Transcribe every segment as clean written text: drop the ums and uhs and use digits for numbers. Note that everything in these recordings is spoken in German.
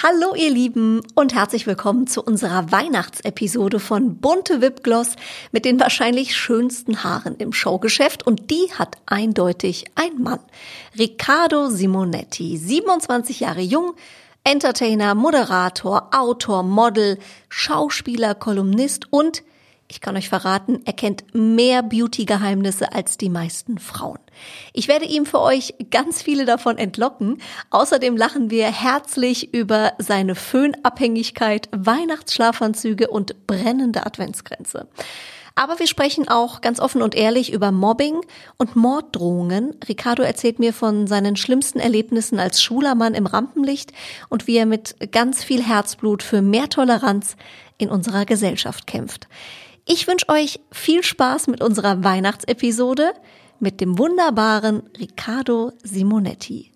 Hallo ihr Lieben und herzlich willkommen zu unserer Weihnachtsepisode von Bunte VIP-Gloss mit den wahrscheinlich schönsten Haaren im Showgeschäft, und die hat eindeutig ein Mann. Riccardo Simonetti, 27 Jahre jung, Entertainer, Moderator, Autor, Model, Schauspieler, Kolumnist und, ich kann euch verraten, er kennt mehr Beauty-Geheimnisse als die meisten Frauen. Ich werde ihm für euch ganz viele davon entlocken. Außerdem lachen wir herzlich über seine Föhnabhängigkeit, Weihnachtsschlafanzüge und brennende Adventskränze. Aber wir sprechen auch ganz offen und ehrlich über Mobbing und Morddrohungen. Riccardo erzählt mir von seinen schlimmsten Erlebnissen als schwuler Mann im Rampenlicht und wie er mit ganz viel Herzblut für mehr Toleranz in unserer Gesellschaft kämpft. Ich wünsche euch viel Spaß mit unserer Weihnachtsepisode mit dem wunderbaren Riccardo Simonetti.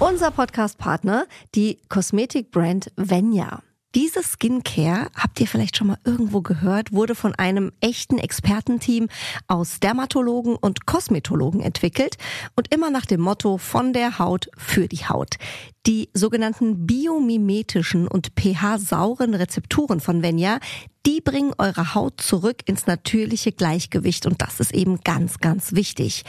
Unser Podcast-Partner, die Kosmetikbrand Venya. Diese Skincare, habt ihr vielleicht schon mal irgendwo gehört, wurde von einem echten Expertenteam aus Dermatologen und Kosmetologen entwickelt und immer nach dem Motto von der Haut für die Haut. Die sogenannten biomimetischen und pH-sauren Rezepturen von Venya, die bringen eure Haut zurück ins natürliche Gleichgewicht, und das ist eben ganz, ganz wichtig.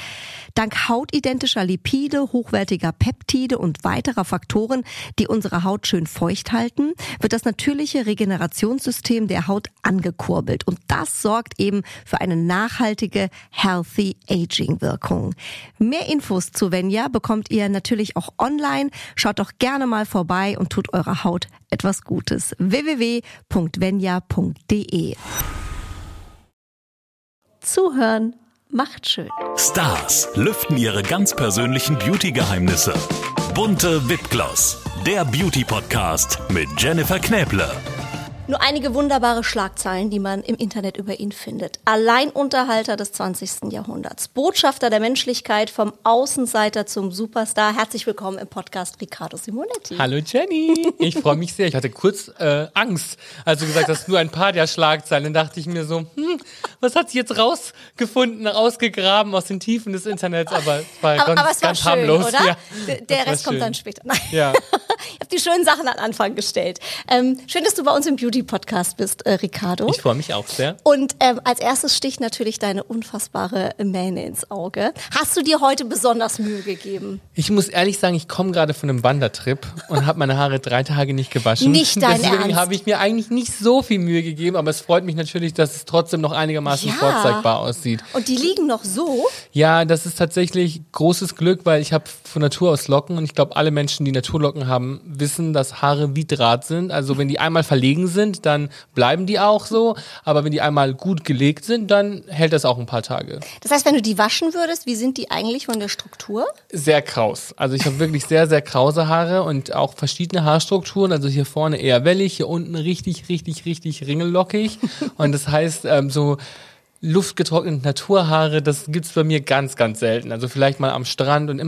Dank hautidentischer Lipide, hochwertiger Peptide und weiterer Faktoren, die unsere Haut schön feucht halten, wird das natürliche Regenerationssystem der Haut angekurbelt, und das sorgt eben für eine nachhaltige Healthy Aging Wirkung. Mehr Infos zu Venya bekommt ihr natürlich auch online. Schaut doch gerne mal vorbei und tut eurer Haut etwas Gutes. www.venya.de. Zuhören macht schön. Stars lüften ihre ganz persönlichen Beauty-Geheimnisse. Bunte VIP-Gloss, der Beauty-Podcast mit Jennifer Knäble. Nur einige wunderbare Schlagzeilen, die man im Internet über ihn findet. Alleinunterhalter des 20. Jahrhunderts, Botschafter der Menschlichkeit, vom Außenseiter zum Superstar. Herzlich willkommen im Podcast, Riccardo Simonetti. Hallo Jenny, ich freue mich sehr. Ich hatte kurz Angst, als du gesagt hast, nur ein paar der Schlagzeilen. Dann dachte ich mir so, was hat sie jetzt rausgefunden, rausgegraben aus den Tiefen des Internets? Aber es war ganz harmlos. Schön, oder? Ja, der Rest kommt dann später. Nein. Ja. Ich habe die schönen Sachen an Anfang gestellt. Schön, dass du bei uns im Beauty-Podcast bist, Riccardo. Ich freue mich auch sehr. Und als erstes sticht natürlich deine unfassbare Mähne ins Auge. Hast du dir heute besonders Mühe gegeben? Ich muss ehrlich sagen, ich komme gerade von einem Wandertrip und habe meine Haare 3 Tage nicht gewaschen. Nicht dein Ernst. Deswegen habe ich mir eigentlich nicht so viel Mühe gegeben, aber es freut mich natürlich, dass es trotzdem noch einigermaßen vorzeigbar aussieht. Und die liegen noch so? Ja, das ist tatsächlich großes Glück, weil ich habe von Natur aus Locken, und ich glaube, alle Menschen, die Naturlocken haben, wissen, dass Haare wie Draht sind. Also wenn die einmal verlegen sind, dann bleiben die auch so. Aber wenn die einmal gut gelegt sind, dann hält das auch ein paar Tage. Das heißt, wenn du die waschen würdest, wie sind die eigentlich von der Struktur? Sehr kraus. Also ich habe wirklich sehr, sehr krause Haare und auch verschiedene Haarstrukturen. Also hier vorne eher wellig, hier unten richtig, richtig, richtig ringellockig. Und das heißt, so luftgetrocknete Naturhaare, das gibt's bei mir ganz, ganz selten. Also vielleicht mal am Strand, und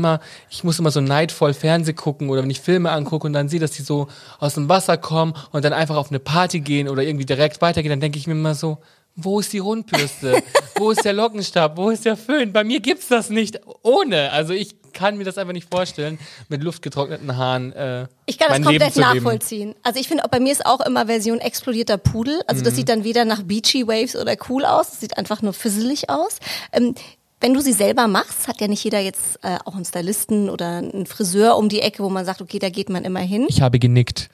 ich muss immer so neidvoll Fernseh gucken oder wenn ich Filme angucke und dann sehe, dass die so aus dem Wasser kommen und dann einfach auf eine Party gehen oder irgendwie direkt weitergehen, dann denke ich mir immer so, wo ist die Rundbürste? Wo ist der Lockenstab? Wo ist der Föhn? Bei mir gibt's das nicht ohne. Also ich kann mir das einfach nicht vorstellen, mit luftgetrockneten Haaren ich kann das komplett nachvollziehen. Also ich finde, bei mir ist auch immer Version explodierter Pudel. Also das sieht dann weder nach Beachy Waves oder cool aus. Das sieht einfach nur fisselig aus. Wenn du sie selber machst, hat ja nicht jeder jetzt auch einen Stylisten oder einen Friseur um die Ecke, wo man sagt, okay, da geht man immer hin. Ich habe genickt.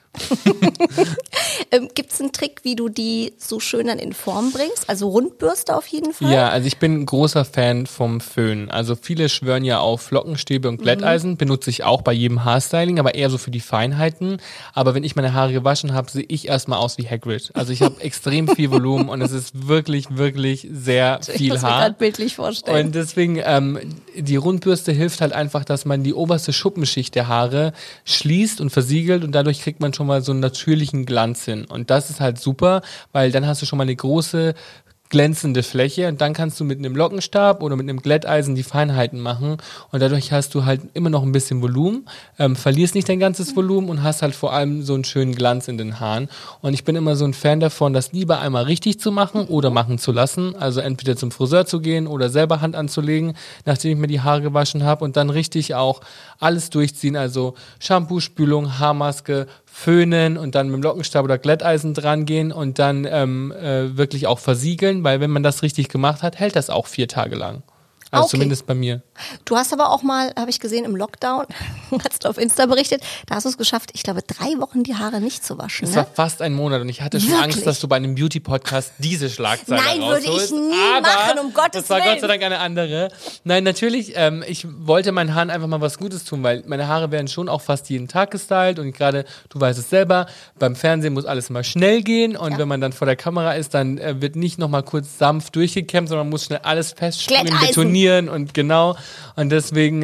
Gibt's einen Trick, wie du die so schön dann in Form bringst? Also Rundbürste auf jeden Fall? Ja, also ich bin ein großer Fan vom Föhn. Also viele schwören ja auf Lockenstäbe und Glätteisen. Benutze ich auch bei jedem Haarstyling, aber eher so für die Feinheiten. Aber wenn ich meine Haare gewaschen habe, sehe ich erstmal aus wie Hagrid. Also ich habe extrem viel Volumen und es ist wirklich, wirklich sehr viel Haar. Ich muss mir gerade bildlich vorstellen. Und deswegen, die Rundbürste hilft halt einfach, dass man die oberste Schuppenschicht der Haare schließt und versiegelt, und dadurch kriegt man schon mal so einen natürlichen Glanz hin. Und das ist halt super, weil dann hast du schon mal eine große glänzende Fläche, und dann kannst du mit einem Lockenstab oder mit einem Glätteisen die Feinheiten machen, und dadurch hast du halt immer noch ein bisschen Volumen, verlierst nicht dein ganzes Volumen und hast halt vor allem so einen schönen Glanz in den Haaren. Und ich bin immer so ein Fan davon, das lieber einmal richtig zu machen oder machen zu lassen, also entweder zum Friseur zu gehen oder selber Hand anzulegen, nachdem ich mir die Haare gewaschen habe, und dann richtig auch alles durchziehen, also Shampoo, Spülung, Haarmaske, föhnen und dann mit dem Lockenstab oder Glätteisen dran gehen und dann wirklich auch versiegeln, weil wenn man das richtig gemacht hat, hält das auch 4 Tage lang. Also okay. Zumindest bei mir. Du hast aber auch mal, habe ich gesehen, im Lockdown, hast du auf Insta berichtet, da hast du es geschafft, ich glaube, 3 Wochen die Haare nicht zu waschen. Das war fast ein Monat und ich hatte schon Angst, dass du bei einem Beauty-Podcast diese Schlagzeile rausholst. Nein, würde ich nie machen, um Gottes Willen. Das war Gott sei Dank eine andere. Nein, natürlich, ich wollte meinen Haaren einfach mal was Gutes tun, weil meine Haare werden schon auch fast jeden Tag gestylt und gerade, du weißt es selber, beim Fernsehen muss alles mal schnell gehen und wenn man dann vor der Kamera ist, dann wird nicht nochmal kurz sanft durchgekämmt, sondern man muss schnell alles feststellen, betonieren. Und genau, und deswegen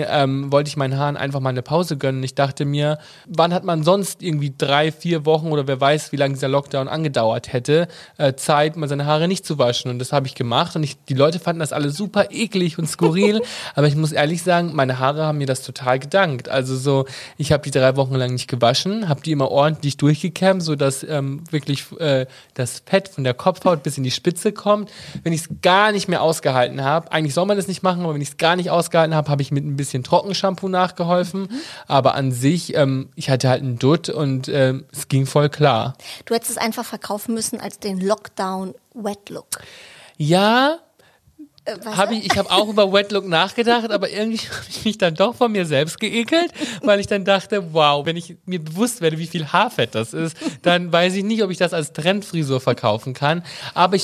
wollte ich meinen Haaren einfach mal eine Pause gönnen. Ich dachte mir, wann hat man sonst irgendwie 3-4 Wochen oder wer weiß, wie lange dieser Lockdown angedauert hätte, Zeit, mal seine Haare nicht zu waschen. Und das habe ich gemacht und die Leute fanden das alle super eklig und skurril, aber ich muss ehrlich sagen, meine Haare haben mir das total gedankt. Also so, ich habe die 3 Wochen lang nicht gewaschen, habe die immer ordentlich durchgekämmt, sodass wirklich das Fett von der Kopfhaut bis in die Spitze kommt. Wenn ich es gar nicht mehr ausgehalten habe, eigentlich soll man das nicht machen, aber wenn ich es gar nicht ausgehalten habe, habe ich mit ein bisschen Trockenshampoo nachgeholfen. Mhm. Aber an sich, ich hatte halt einen Dutt und es ging voll klar. Du hättest es einfach verkaufen müssen als den Lockdown-Wet-Look. Ja, ich habe auch über Wet-Look nachgedacht, aber irgendwie habe ich mich dann doch von mir selbst geekelt, weil ich dann dachte, wow, wenn ich mir bewusst werde, wie viel Haarfett das ist, dann weiß ich nicht, ob ich das als Trendfrisur verkaufen kann. Aber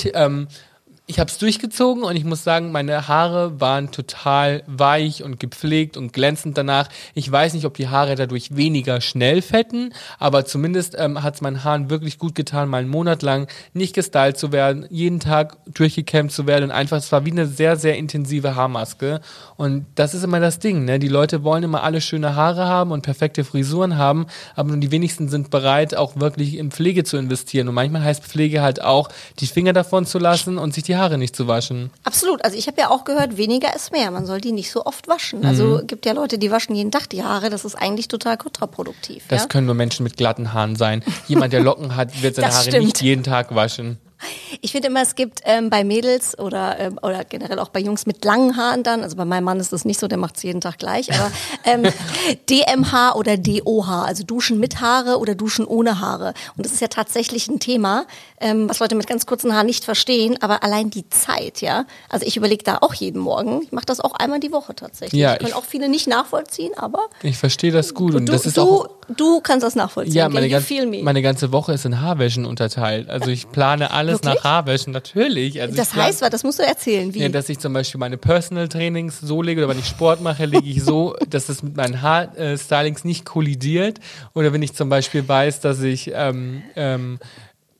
ich habe es durchgezogen und ich muss sagen, meine Haare waren total weich und gepflegt und glänzend danach. Ich weiß nicht, ob die Haare dadurch weniger schnell fetten, aber zumindest hat es meinen Haaren wirklich gut getan, mal einen Monat lang nicht gestylt zu werden, jeden Tag durchgekämmt zu werden und einfach, es war wie eine sehr, sehr intensive Haarmaske. Und das ist immer das Ding, ne? Die Leute wollen immer alle schöne Haare haben und perfekte Frisuren haben, aber nur die wenigsten sind bereit, auch wirklich in Pflege zu investieren. Und manchmal heißt Pflege halt auch, die Finger davon zu lassen und sich die Haare nicht zu waschen. Absolut. Also ich habe ja auch gehört, weniger ist mehr. Man soll die nicht so oft waschen. Also gibt ja Leute, die waschen jeden Tag die Haare. Das ist eigentlich total kontraproduktiv. Das können nur Menschen mit glatten Haaren sein. Jemand, der Locken hat, wird seine Haare nicht jeden Tag waschen. Ich finde immer, es gibt bei Mädels oder generell auch bei Jungs mit langen Haaren dann, also bei meinem Mann ist das nicht so, der macht es jeden Tag gleich, aber DMH oder DOH, also Duschen mit Haare oder Duschen ohne Haare. Und das ist ja tatsächlich ein Thema, was Leute mit ganz kurzen Haaren nicht verstehen, aber allein die Zeit, ja. Also ich überlege da auch jeden Morgen, ich mache das auch einmal die Woche tatsächlich. Ja, können auch viele nicht nachvollziehen, aber... Ich verstehe das gut. Und du kannst das nachvollziehen. Ja, meine ganze Woche ist in Haarwäschen unterteilt. Also ich plane alles nach Haarwäschen, natürlich. Also das heißt, das musst du erzählen, wie? Ja, dass ich zum Beispiel meine Personal Trainings so lege oder wenn ich Sport mache, lege ich so, dass das mit meinen Haarstylings nicht kollidiert. Oder wenn ich zum Beispiel weiß, dass ich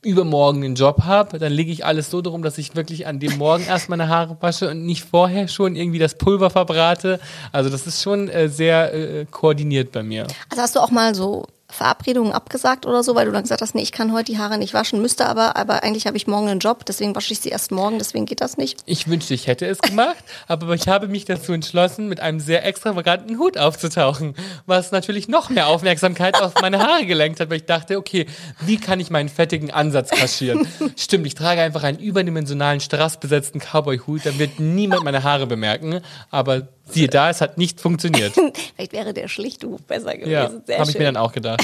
übermorgen einen Job habe, dann lege ich alles so darum, dass ich wirklich an dem Morgen erst meine Haare wasche und nicht vorher schon irgendwie das Pulver verbrate. Also das ist schon sehr koordiniert bei mir. Also hast du auch mal so Verabredungen abgesagt oder so, weil du dann gesagt hast, nee, ich kann heute die Haare nicht waschen, müsste aber eigentlich habe ich morgen einen Job, deswegen wasche ich sie erst morgen, deswegen geht das nicht. Ich wünschte, ich hätte es gemacht, aber ich habe mich dazu entschlossen, mit einem sehr extravaganten Hut aufzutauchen, was natürlich noch mehr Aufmerksamkeit auf meine Haare gelenkt hat, weil ich dachte, okay, wie kann ich meinen fettigen Ansatz kaschieren? Stimmt, ich trage einfach einen überdimensionalen, strassbesetzten Cowboy-Hut, dann wird niemand meine Haare bemerken, aber siehe da, es hat nicht funktioniert. Vielleicht wäre der schlichte Huf besser gewesen. Ja, habe ich mir dann auch gedacht.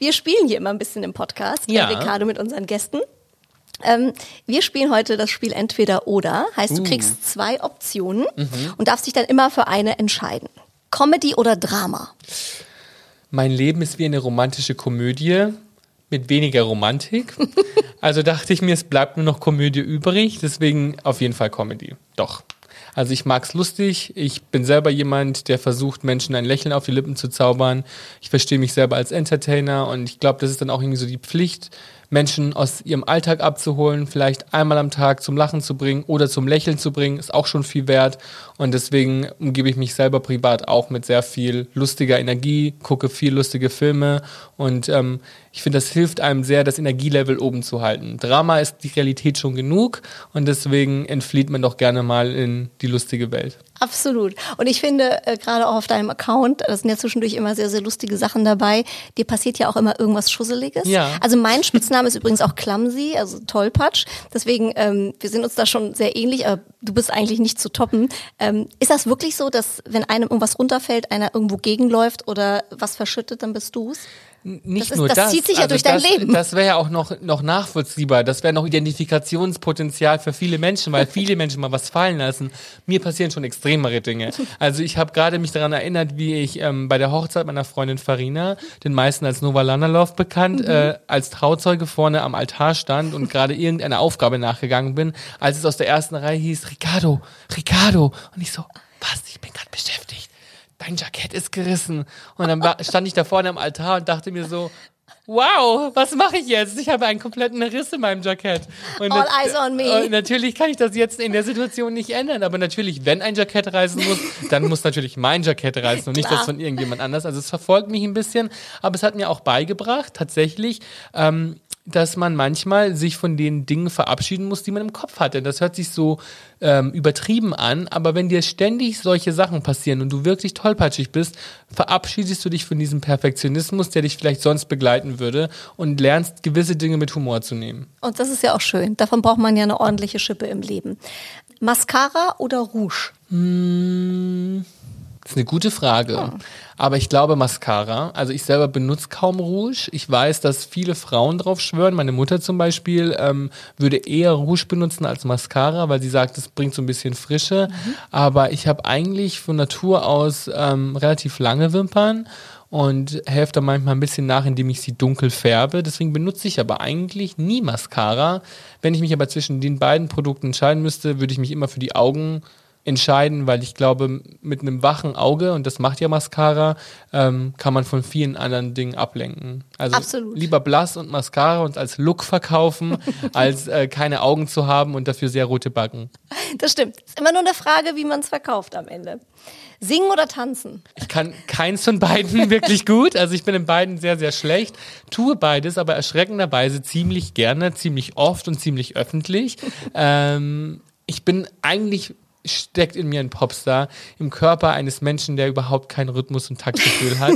Wir spielen hier immer ein bisschen im Podcast, Riccardo mit unseren Gästen. Wir spielen heute das Spiel Entweder-Oder. Heißt, du kriegst 2 Optionen und darfst dich dann immer für eine entscheiden. Comedy oder Drama? Mein Leben ist wie eine romantische Komödie mit weniger Romantik. Also dachte ich mir, es bleibt nur noch Komödie übrig. Deswegen auf jeden Fall Comedy. Doch. Also ich mag's lustig, ich bin selber jemand, der versucht, Menschen ein Lächeln auf die Lippen zu zaubern. Ich verstehe mich selber als Entertainer und ich glaube, das ist dann auch irgendwie so die Pflicht, Menschen aus ihrem Alltag abzuholen, vielleicht einmal am Tag zum Lachen zu bringen oder zum Lächeln zu bringen, ist auch schon viel wert. Und deswegen umgebe ich mich selber privat auch mit sehr viel lustiger Energie, gucke viel lustige Filme und ich finde, das hilft einem sehr, das Energielevel oben zu halten. Drama ist die Realität schon genug und deswegen entflieht man doch gerne mal in die lustige Welt. Absolut. Und ich finde, gerade auch auf deinem Account, das sind ja zwischendurch immer sehr, sehr lustige Sachen dabei, dir passiert ja auch immer irgendwas Schusseliges. Ja. Also mein Spitzname ist übrigens auch Clumsy, also Tollpatsch. Deswegen, wir sind uns da schon sehr ähnlich, aber du bist eigentlich nicht zu toppen. Ist das wirklich so, dass wenn einem irgendwas runterfällt, einer irgendwo gegenläuft oder was verschüttet, dann bist du's? nicht nur das. Das zieht sich ja durch dein Leben. Das wäre ja auch noch nachvollziehbar. Das wäre noch Identifikationspotenzial für viele Menschen, weil viele Menschen mal was fallen lassen. Mir passieren schon extremere Dinge. Also ich habe gerade mich daran erinnert, wie ich bei der Hochzeit meiner Freundin Farina, den meisten als Nova Lanerlof bekannt, als Trauzeuge vorne am Altar stand und gerade irgendeiner Aufgabe nachgegangen bin, als es aus der ersten Reihe hieß, Riccardo. Und ich so, was, ich bin gerade beschäftigt. Dein Jackett ist gerissen. Und dann stand ich da vorne am Altar und dachte mir so, wow, was mache ich jetzt? Ich habe einen kompletten Riss in meinem Jackett. Und all eyes on me. Und natürlich kann ich das jetzt in der Situation nicht ändern. Aber natürlich, wenn ein Jackett reißen muss, dann muss natürlich mein Jackett reißen und nicht das von irgendjemand anders. Also es verfolgt mich ein bisschen. Aber es hat mir auch beigebracht, tatsächlich, dass man manchmal sich von den Dingen verabschieden muss, die man im Kopf hatte. Das hört sich so übertrieben an, aber wenn dir ständig solche Sachen passieren und du wirklich tollpatschig bist, verabschiedest du dich von diesem Perfektionismus, der dich vielleicht sonst begleiten würde, und lernst, gewisse Dinge mit Humor zu nehmen. Und das ist ja auch schön. Davon braucht man ja eine ordentliche Schippe im Leben. Mascara oder Rouge? Das ist eine gute Frage. Oh. Aber ich glaube Mascara. Also ich selber benutze kaum Rouge. Ich weiß, dass viele Frauen drauf schwören. Meine Mutter zum Beispiel würde eher Rouge benutzen als Mascara, weil sie sagt, es bringt so ein bisschen Frische. Mhm. Aber ich habe eigentlich von Natur aus relativ lange Wimpern und helfe da manchmal ein bisschen nach, indem ich sie dunkel färbe. Deswegen benutze ich aber eigentlich nie Mascara. Wenn ich mich aber zwischen den beiden Produkten entscheiden müsste, würde ich mich immer für die Augen entscheiden, weil ich glaube, mit einem wachen Auge, und das macht ja Mascara, kann man von vielen anderen Dingen ablenken. Also absolut. Lieber blass und Mascara und als Look verkaufen, als keine Augen zu haben und dafür sehr rote Backen. Das stimmt. Ist immer nur eine Frage, wie man es verkauft am Ende. Singen oder tanzen? Ich kann keins von beiden wirklich gut. Also ich bin in beiden sehr, sehr schlecht. Tue beides, aber erschreckenderweise ziemlich gerne, ziemlich oft und ziemlich öffentlich. Ich bin eigentlich... steckt in mir ein Popstar, im Körper eines Menschen, der überhaupt keinen Rhythmus und Taktgefühl hat,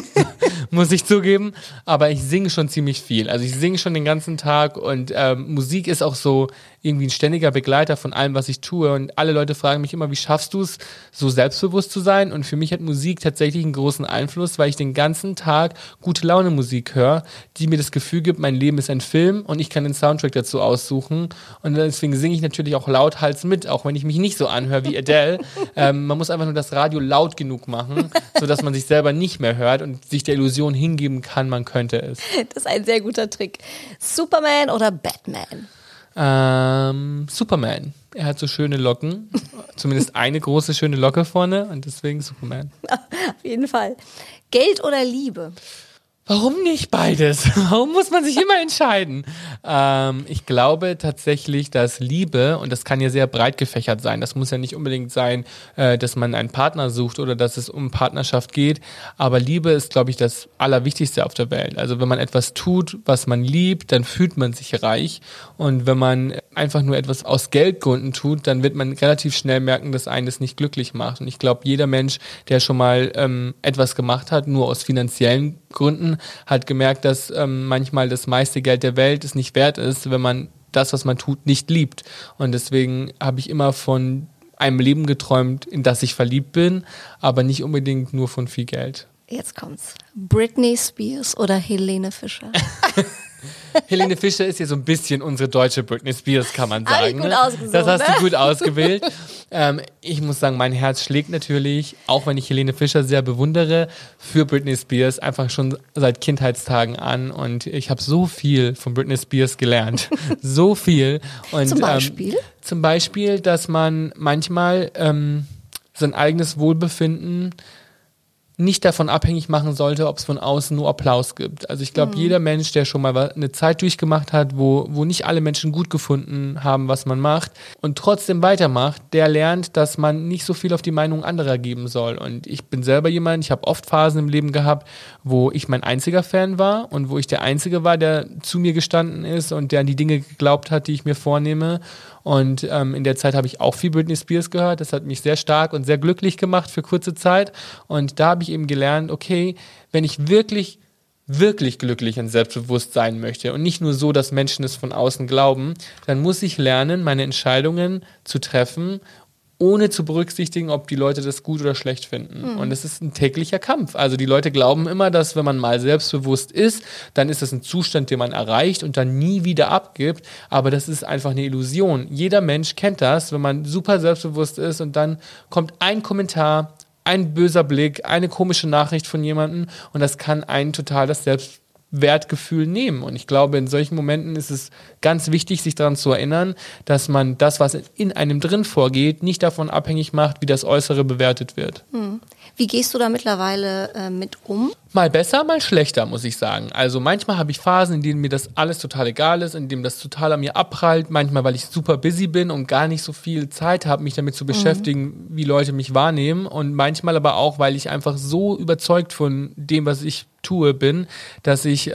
muss ich zugeben, aber ich singe schon ziemlich viel, also ich singe schon den ganzen Tag und Musik ist auch so irgendwie ein ständiger Begleiter von allem, was ich tue, und alle Leute fragen mich immer, wie schaffst du es, so selbstbewusst zu sein, und für mich hat Musik tatsächlich einen großen Einfluss, weil ich den ganzen Tag gute Laune Musik höre, die mir das Gefühl gibt, mein Leben ist ein Film und ich kann den Soundtrack dazu aussuchen, und deswegen singe ich natürlich auch lauthals mit, auch wenn ich mich nicht so anhöre wie Adele. Man muss einfach nur das Radio laut genug machen, sodass man sich selber nicht mehr hört und sich der Illusion hingeben kann, man könnte es. Das ist ein sehr guter Trick. Superman oder Batman? Superman. Er hat so schöne Locken. Zumindest eine große schöne Locke vorne, und deswegen Superman. Auf jeden Fall. Geld oder Liebe? Warum nicht beides? Warum muss man sich immer entscheiden? Ich glaube tatsächlich, dass Liebe, und das kann ja sehr breit gefächert sein, das muss ja nicht unbedingt sein, dass man einen Partner sucht oder dass es um Partnerschaft geht, aber Liebe ist, glaube ich, das Allerwichtigste auf der Welt. Also wenn man etwas tut, was man liebt, dann fühlt man sich reich, und wenn man einfach nur etwas aus Geldgründen tut, dann wird man relativ schnell merken, dass einen das nicht glücklich macht, und ich glaube, jeder Mensch, der schon mal etwas gemacht hat, nur aus finanziellen Gründen, hat gemerkt, dass manchmal das meiste Geld der Welt es nicht wert ist, wenn man das, was man tut, nicht liebt. Und deswegen habe ich immer von einem Leben geträumt, in das ich verliebt bin, aber nicht unbedingt nur von viel Geld. Jetzt kommt's. Britney Spears oder Helene Fischer? Helene Fischer ist ja so ein bisschen unsere deutsche Britney Spears, kann man sagen. Gut ausgesucht, das hast du gut ausgewählt. Ich muss sagen, mein Herz schlägt natürlich, auch wenn ich Helene Fischer sehr bewundere, für Britney Spears einfach schon seit Kindheitstagen an. Und ich habe so viel von Britney Spears gelernt. So viel. Und, zum Beispiel? Zum Beispiel, dass man manchmal sein eigenes Wohlbefinden nicht davon abhängig machen sollte, ob es von außen nur Applaus gibt. Also ich glaube, jeder Mensch, der schon mal eine Zeit durchgemacht hat, wo nicht alle Menschen gut gefunden haben, was man macht, und trotzdem weitermacht, der lernt, dass man nicht so viel auf die Meinung anderer geben soll. Und ich bin selber jemand, ich habe oft Phasen im Leben gehabt, wo ich mein einziger Fan war und wo ich der Einzige war, der zu mir gestanden ist und der an die Dinge geglaubt hat, die ich mir vornehme. Und in der Zeit habe ich auch viel Britney Spears gehört. Das hat mich sehr stark und sehr glücklich gemacht für kurze Zeit. Und da habe ich eben gelernt, okay, wenn ich wirklich, wirklich glücklich und selbstbewusst sein möchte und nicht nur so, dass Menschen es von außen glauben, dann muss ich lernen, meine Entscheidungen zu treffen, ohne zu berücksichtigen, ob die Leute das gut oder schlecht finden. Mhm. Und es ist ein täglicher Kampf. Also die Leute glauben immer, dass wenn man mal selbstbewusst ist, dann ist das ein Zustand, den man erreicht und dann nie wieder abgibt. Aber das ist einfach eine Illusion. Jeder Mensch kennt das, wenn man super selbstbewusst ist und dann kommt ein Kommentar, ein böser Blick, eine komische Nachricht von jemandem und das kann einen total das Selbstwertgefühl nehmen. Und ich glaube, in solchen Momenten ist es ganz wichtig, sich daran zu erinnern, dass man das, was in einem drin vorgeht, nicht davon abhängig macht, wie das Äußere bewertet wird. Hm. Wie gehst du da mittlerweile mit um? Mal besser, mal schlechter, muss ich sagen. Also manchmal habe ich Phasen, in denen mir das alles total egal ist, in denen das total an mir abprallt. Manchmal, weil ich super busy bin und gar nicht so viel Zeit habe, mich damit zu beschäftigen, wie Leute mich wahrnehmen. Und manchmal aber auch, weil ich einfach so überzeugt von dem, was ich tue, bin, dass ich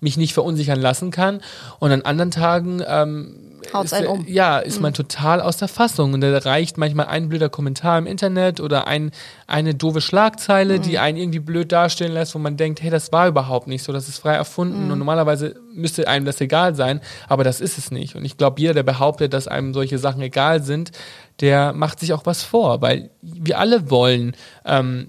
mich nicht verunsichern lassen kann. Und an anderen Tagen haut's einen um. Ja, ist man total aus der Fassung und da reicht manchmal ein blöder Kommentar im Internet oder eine doofe Schlagzeile, die einen irgendwie blöd dastehen lässt, wo man denkt, hey, das war überhaupt nicht so, das ist frei erfunden und normalerweise müsste einem das egal sein, aber das ist es nicht und ich glaube, jeder, der behauptet, dass einem solche Sachen egal sind, der macht sich auch was vor, weil wir alle wollen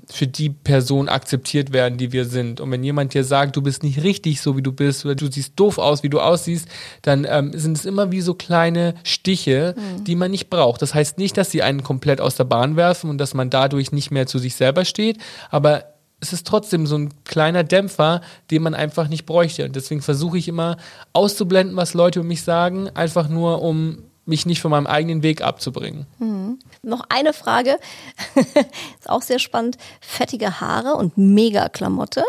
für die Person akzeptiert werden, die wir sind. Und wenn jemand dir sagt, du bist nicht richtig so, wie du bist oder du siehst doof aus, wie du aussiehst, dann sind es immer wie so kleine Stiche, die man nicht braucht. Das heißt nicht, dass sie einen komplett aus der Bahn werfen und dass man dadurch nicht mehr zu sich selber steht, aber es ist trotzdem so ein kleiner Dämpfer, den man einfach nicht bräuchte. Und deswegen versuche ich immer auszublenden, was Leute über mich sagen, einfach nur um mich nicht von meinem eigenen Weg abzubringen. Mhm. Noch eine Frage, ist auch sehr spannend. Fettige Haare und Mega-Klamotte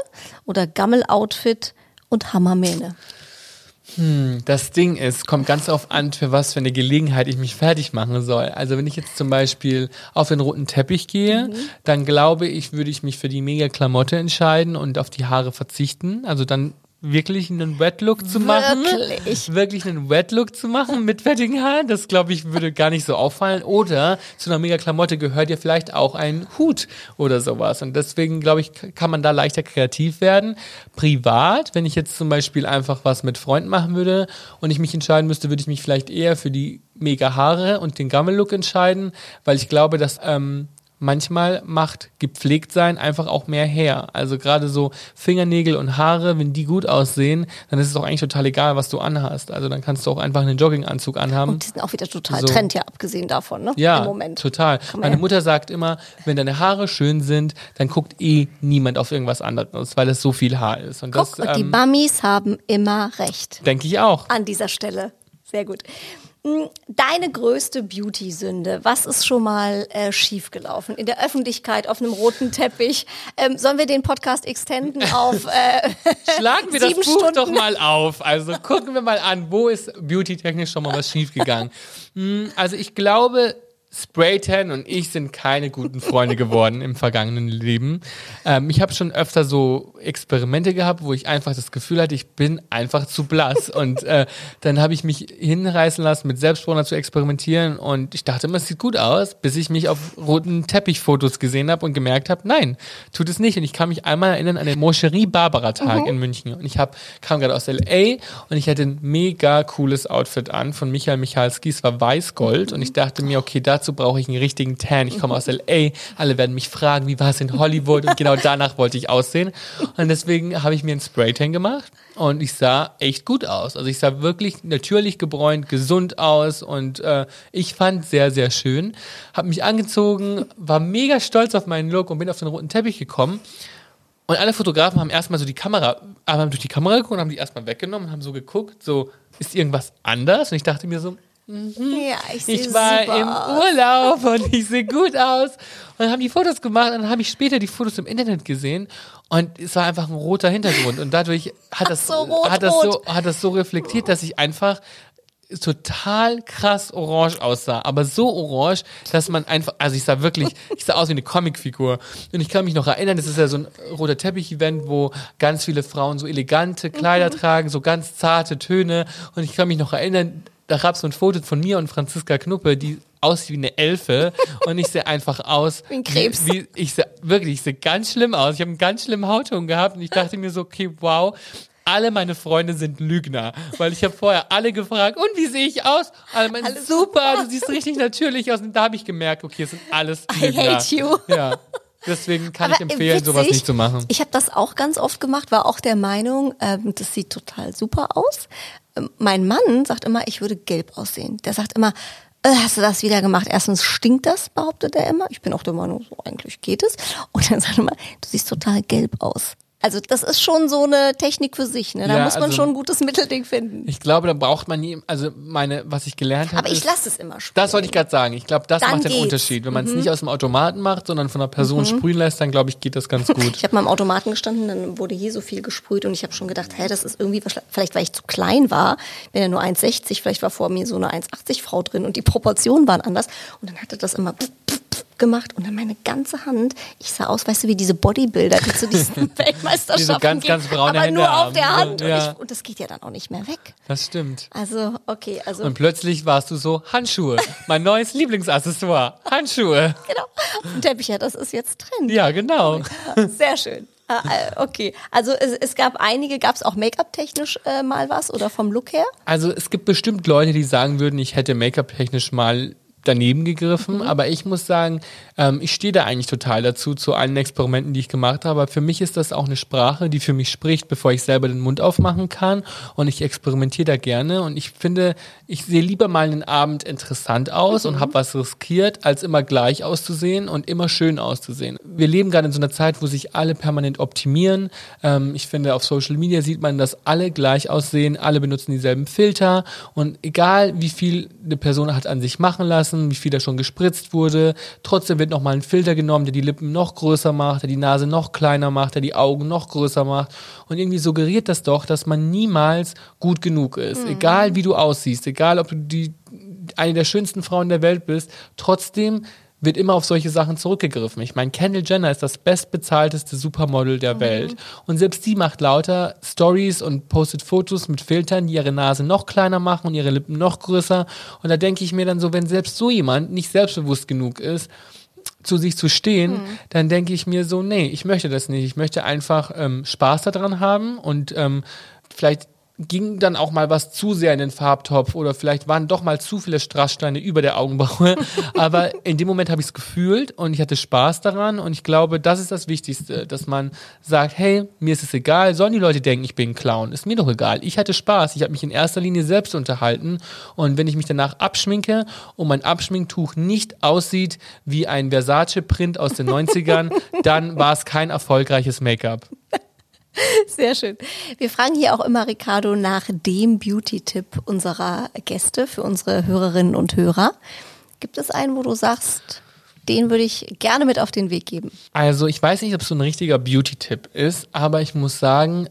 oder Gammel-Outfit und Hammermähne? Das Ding ist, kommt ganz drauf an, für was für eine Gelegenheit ich mich fertig machen soll. Also wenn ich jetzt zum Beispiel auf den roten Teppich gehe, dann glaube ich, würde ich mich für die Mega-Klamotte entscheiden und auf die Haare verzichten. Also dann wirklich einen Wet-Look zu machen. Wirklich einen Wet-Look zu machen mit fettigen Haaren, das glaube ich, würde gar nicht so auffallen. Oder zu einer Mega-Klamotte gehört ja vielleicht auch ein Hut oder sowas. Und deswegen, glaube ich, kann man da leichter kreativ werden. Privat, wenn ich jetzt zum Beispiel einfach was mit Freunden machen würde und ich mich entscheiden müsste, würde ich mich vielleicht eher für die Mega-Haare und den Gammel-Look entscheiden, weil ich glaube, dass manchmal macht gepflegt sein einfach auch mehr her. Also gerade so Fingernägel und Haare, wenn die gut aussehen, dann ist es auch eigentlich total egal, was du anhast. Also dann kannst du auch einfach einen Jogginganzug anhaben. Und die sind auch wieder total so Trend, ja, abgesehen davon, ne? Ja, im Moment. Total. Meine Mutter sagt immer, wenn deine Haare schön sind, dann guckt niemand auf irgendwas anderes, weil es so viel Haar ist. Und guck, und die Mamis haben immer recht. Denke ich auch. An dieser Stelle. Sehr gut. Deine größte Beauty-Sünde, was ist schon mal schiefgelaufen? In der Öffentlichkeit, auf einem roten Teppich. Sollen wir den Podcast extenden auf 7 Stunden? Schlagen wir das Buch doch mal auf. Also gucken wir mal an, wo ist beauty-technisch schon mal was schiefgegangen? Also ich glaube, Spraytan und ich sind keine guten Freunde geworden im vergangenen Leben. Ich habe schon öfter so Experimente gehabt, wo ich einfach das Gefühl hatte, ich bin einfach zu blass. Und dann habe ich mich hinreißen lassen, mit Selbstbräuner zu experimentieren. Und ich dachte immer, es sieht gut aus, bis ich mich auf roten Teppichfotos gesehen habe und gemerkt habe, nein, tut es nicht. Und ich kann mich einmal erinnern an den Mon Chérie-Barbara-Tag in München. Und ich kam gerade aus L.A. und ich hatte ein mega cooles Outfit an von Michael Michalski. Es war Weißgold. Und ich dachte mir, okay, dazu brauche ich einen richtigen Tan. Ich komme aus L.A., alle werden mich fragen, wie war es in Hollywood? Und genau danach wollte ich aussehen. Und deswegen habe ich mir einen Spraytan gemacht und ich sah echt gut aus. Also ich sah wirklich natürlich gebräunt, gesund aus und ich fand sehr, sehr schön. Habe mich angezogen, war mega stolz auf meinen Look und bin auf den roten Teppich gekommen. Und alle Fotografen haben erstmal so haben durch die Kamera geguckt und haben die erstmal weggenommen und haben so geguckt, so, ist irgendwas anders? Und ich dachte mir so, ja, ich war im Urlaub und ich sehe gut aus. Und dann haben die Fotos gemacht und dann habe ich später die Fotos im Internet gesehen und es war einfach ein roter Hintergrund. Und dadurch hat das so reflektiert, dass ich einfach total krass orange aussah, aber so orange, dass man einfach, also ich sah aus wie eine Comicfigur und ich kann mich noch erinnern, das ist ja so ein roter Teppich-Event, wo ganz viele Frauen so elegante Kleider tragen, so ganz zarte Töne und ich kann mich noch erinnern, da gab es so ein Foto von mir und Franziska Knuppe, die aussieht wie eine Elfe und ich sehe einfach aus wie ein Krebs. Ich sehe ganz schlimm aus. Ich habe einen ganz schlimmen Hautton gehabt und ich dachte mir so, okay, wow, alle meine Freunde sind Lügner, weil ich habe vorher alle gefragt, und wie sehe ich aus? Alle meinen, super, du siehst richtig natürlich aus. Und da habe ich gemerkt, okay, es sind alles Lügner. I hate you. Ja. Deswegen kann ich empfehlen, witzig, sowas nicht zu machen. Ich habe das auch ganz oft gemacht, war auch der Meinung, das sieht total super aus. Mein Mann sagt immer, ich würde gelb aussehen. Der sagt immer, hast du das wieder gemacht? Erstens stinkt das, behauptet er immer. Ich bin auch der Meinung, so eigentlich geht es. Und dann sagt er immer, du siehst total gelb aus. Also das ist schon so eine Technik für sich, ne? Da ja, muss man schon ein gutes Mittelding finden. Ich glaube, da braucht man nie, also was ich gelernt habe. Aber ich lasse es immer sprühen. Das wollte ich gerade sagen. Ich glaube, das macht den Unterschied. Wenn man es nicht aus dem Automaten macht, sondern von einer Person sprühen lässt, dann glaube ich, geht das ganz gut. Ich habe mal am Automaten gestanden, dann wurde hier so viel gesprüht und ich habe schon gedacht, das ist irgendwie, vielleicht weil ich zu klein war, wenn ja nur 1,60, vielleicht war vor mir so eine 1,80 Frau drin und die Proportionen waren anders. Und dann hatte das immer gemacht und dann meine ganze Hand, ich sah aus, weißt du, wie diese Bodybuilder, die zu diesen Weltmeisterschaften die so ganz braune Hände nur auf der Hand ja. Und das geht ja dann auch nicht mehr weg. Das stimmt. Also, okay. Also. Und plötzlich warst du so, Handschuhe, mein neues Lieblingsaccessoire, Handschuhe. Genau. Und Teppiche, das ist jetzt Trend. Ja, genau. Sehr schön. Okay, also es gab einige, gab es auch Make-up-technisch mal was oder vom Look her? Also es gibt bestimmt Leute, die sagen würden, ich hätte Make-up-technisch mal daneben gegriffen, aber ich muss sagen, ich stehe da eigentlich total dazu, zu allen Experimenten, die ich gemacht habe. Für mich ist das auch eine Sprache, die für mich spricht, bevor ich selber den Mund aufmachen kann, und ich experimentiere da gerne und ich finde, ich sehe lieber mal einen Abend interessant aus und habe was riskiert, als immer gleich auszusehen und immer schön auszusehen. Wir leben gerade in so einer Zeit, wo sich alle permanent optimieren. Ich finde, auf Social Media sieht man, dass alle gleich aussehen, alle benutzen dieselben Filter und egal, wie viel eine Person hat an sich machen lassen, wie viel da schon gespritzt wurde. Trotzdem wird nochmal ein Filter genommen, der die Lippen noch größer macht, der die Nase noch kleiner macht, der die Augen noch größer macht. Und irgendwie suggeriert das doch, dass man niemals gut genug ist. Egal wie du aussiehst, egal ob du eine der schönsten Frauen der Welt bist, trotzdem wird immer auf solche Sachen zurückgegriffen. Ich meine, Kendall Jenner ist das bestbezahlteste Supermodel der Welt. Und selbst die macht lauter Stories und postet Fotos mit Filtern, die ihre Nase noch kleiner machen und ihre Lippen noch größer. Und da denke ich mir dann so, wenn selbst so jemand nicht selbstbewusst genug ist, zu sich zu stehen, dann denke ich mir so, nee, ich möchte das nicht. Ich möchte einfach Spaß daran haben und vielleicht ging dann auch mal was zu sehr in den Farbtopf oder vielleicht waren doch mal zu viele Strasssteine über der Augenbraue, aber in dem Moment habe ich es gefühlt und ich hatte Spaß daran und ich glaube, das ist das Wichtigste, dass man sagt, hey, mir ist es egal, sollen die Leute denken, ich bin ein Clown, ist mir doch egal, ich hatte Spaß, ich habe mich in erster Linie selbst unterhalten und wenn ich mich danach abschminke und mein Abschminktuch nicht aussieht wie ein Versace-Print aus den 90ern, dann war es kein erfolgreiches Make-up. Sehr schön. Wir fragen hier auch immer, Riccardo, nach dem Beauty-Tipp unserer Gäste für unsere Hörerinnen und Hörer. Gibt es einen, wo du sagst, den würde ich gerne mit auf den Weg geben? Also ich weiß nicht, ob es so ein richtiger Beauty-Tipp ist, aber ich muss sagen,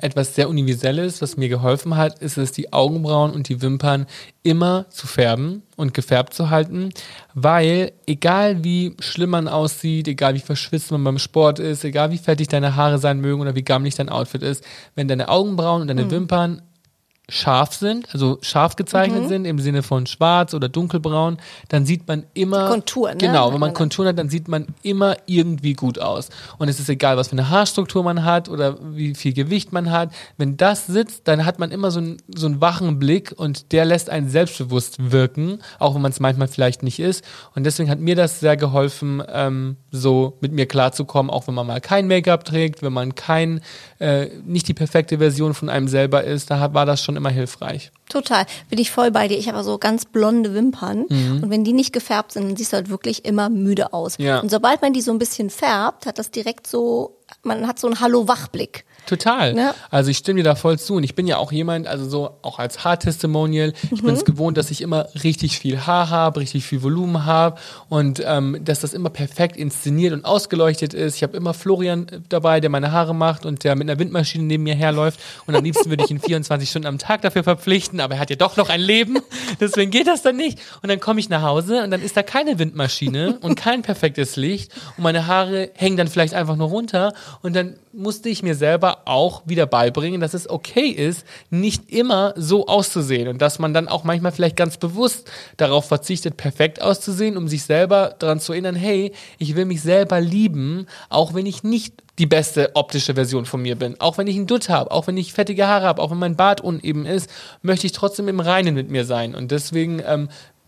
etwas sehr Universelles, was mir geholfen hat, ist es, die Augenbrauen und die Wimpern immer zu färben und gefärbt zu halten, weil egal wie schlimm man aussieht, egal wie verschwitzt man beim Sport ist, egal wie fettig deine Haare sein mögen oder wie gammelig dein Outfit ist, wenn deine Augenbrauen und deine Wimpern scharf sind, also scharf gezeichnet sind, im Sinne von schwarz oder dunkelbraun, dann sieht man immer Konturen, ne? Genau, wenn man Konturen hat, dann sieht man immer irgendwie gut aus. Und es ist egal, was für eine Haarstruktur man hat oder wie viel Gewicht man hat. Wenn das sitzt, dann hat man immer so einen wachen Blick und der lässt einen selbstbewusst wirken, auch wenn man es manchmal vielleicht nicht ist. Und deswegen hat mir das sehr geholfen, so mit mir klarzukommen, auch wenn man mal kein Make-up trägt, wenn man nicht die perfekte Version von einem selber ist, da war das schon immer hilfreich. Total. Bin ich voll bei dir. Ich habe aber so ganz blonde Wimpern und wenn die nicht gefärbt sind, dann siehst du halt wirklich immer müde aus. Ja. Und sobald man die so ein bisschen färbt, hat das direkt so, man hat so einen Hallo-Wachblick. Total. Ja. Also ich stimme dir da voll zu und ich bin ja auch jemand, also so auch als Haartestimonial, ich bin es gewohnt, dass ich immer richtig viel Haar habe, richtig viel Volumen habe und dass das immer perfekt inszeniert und ausgeleuchtet ist. Ich habe immer Florian dabei, der meine Haare macht und der mit einer Windmaschine neben mir herläuft und am liebsten würde ich ihn 24 Stunden am Tag dafür verpflichten, aber er hat ja doch noch ein Leben, deswegen geht das dann nicht. Und dann komme ich nach Hause und dann ist da keine Windmaschine und kein perfektes Licht und meine Haare hängen dann vielleicht einfach nur runter und dann musste ich mir selber auch wieder beibringen, dass es okay ist, nicht immer so auszusehen und dass man dann auch manchmal vielleicht ganz bewusst darauf verzichtet, perfekt auszusehen, um sich selber daran zu erinnern, hey, ich will mich selber lieben, auch wenn ich nicht die beste optische Version von mir bin. Auch wenn ich einen Dutt habe, auch wenn ich fettige Haare habe, auch wenn mein Bart uneben ist, möchte ich trotzdem im Reinen mit mir sein. Und deswegen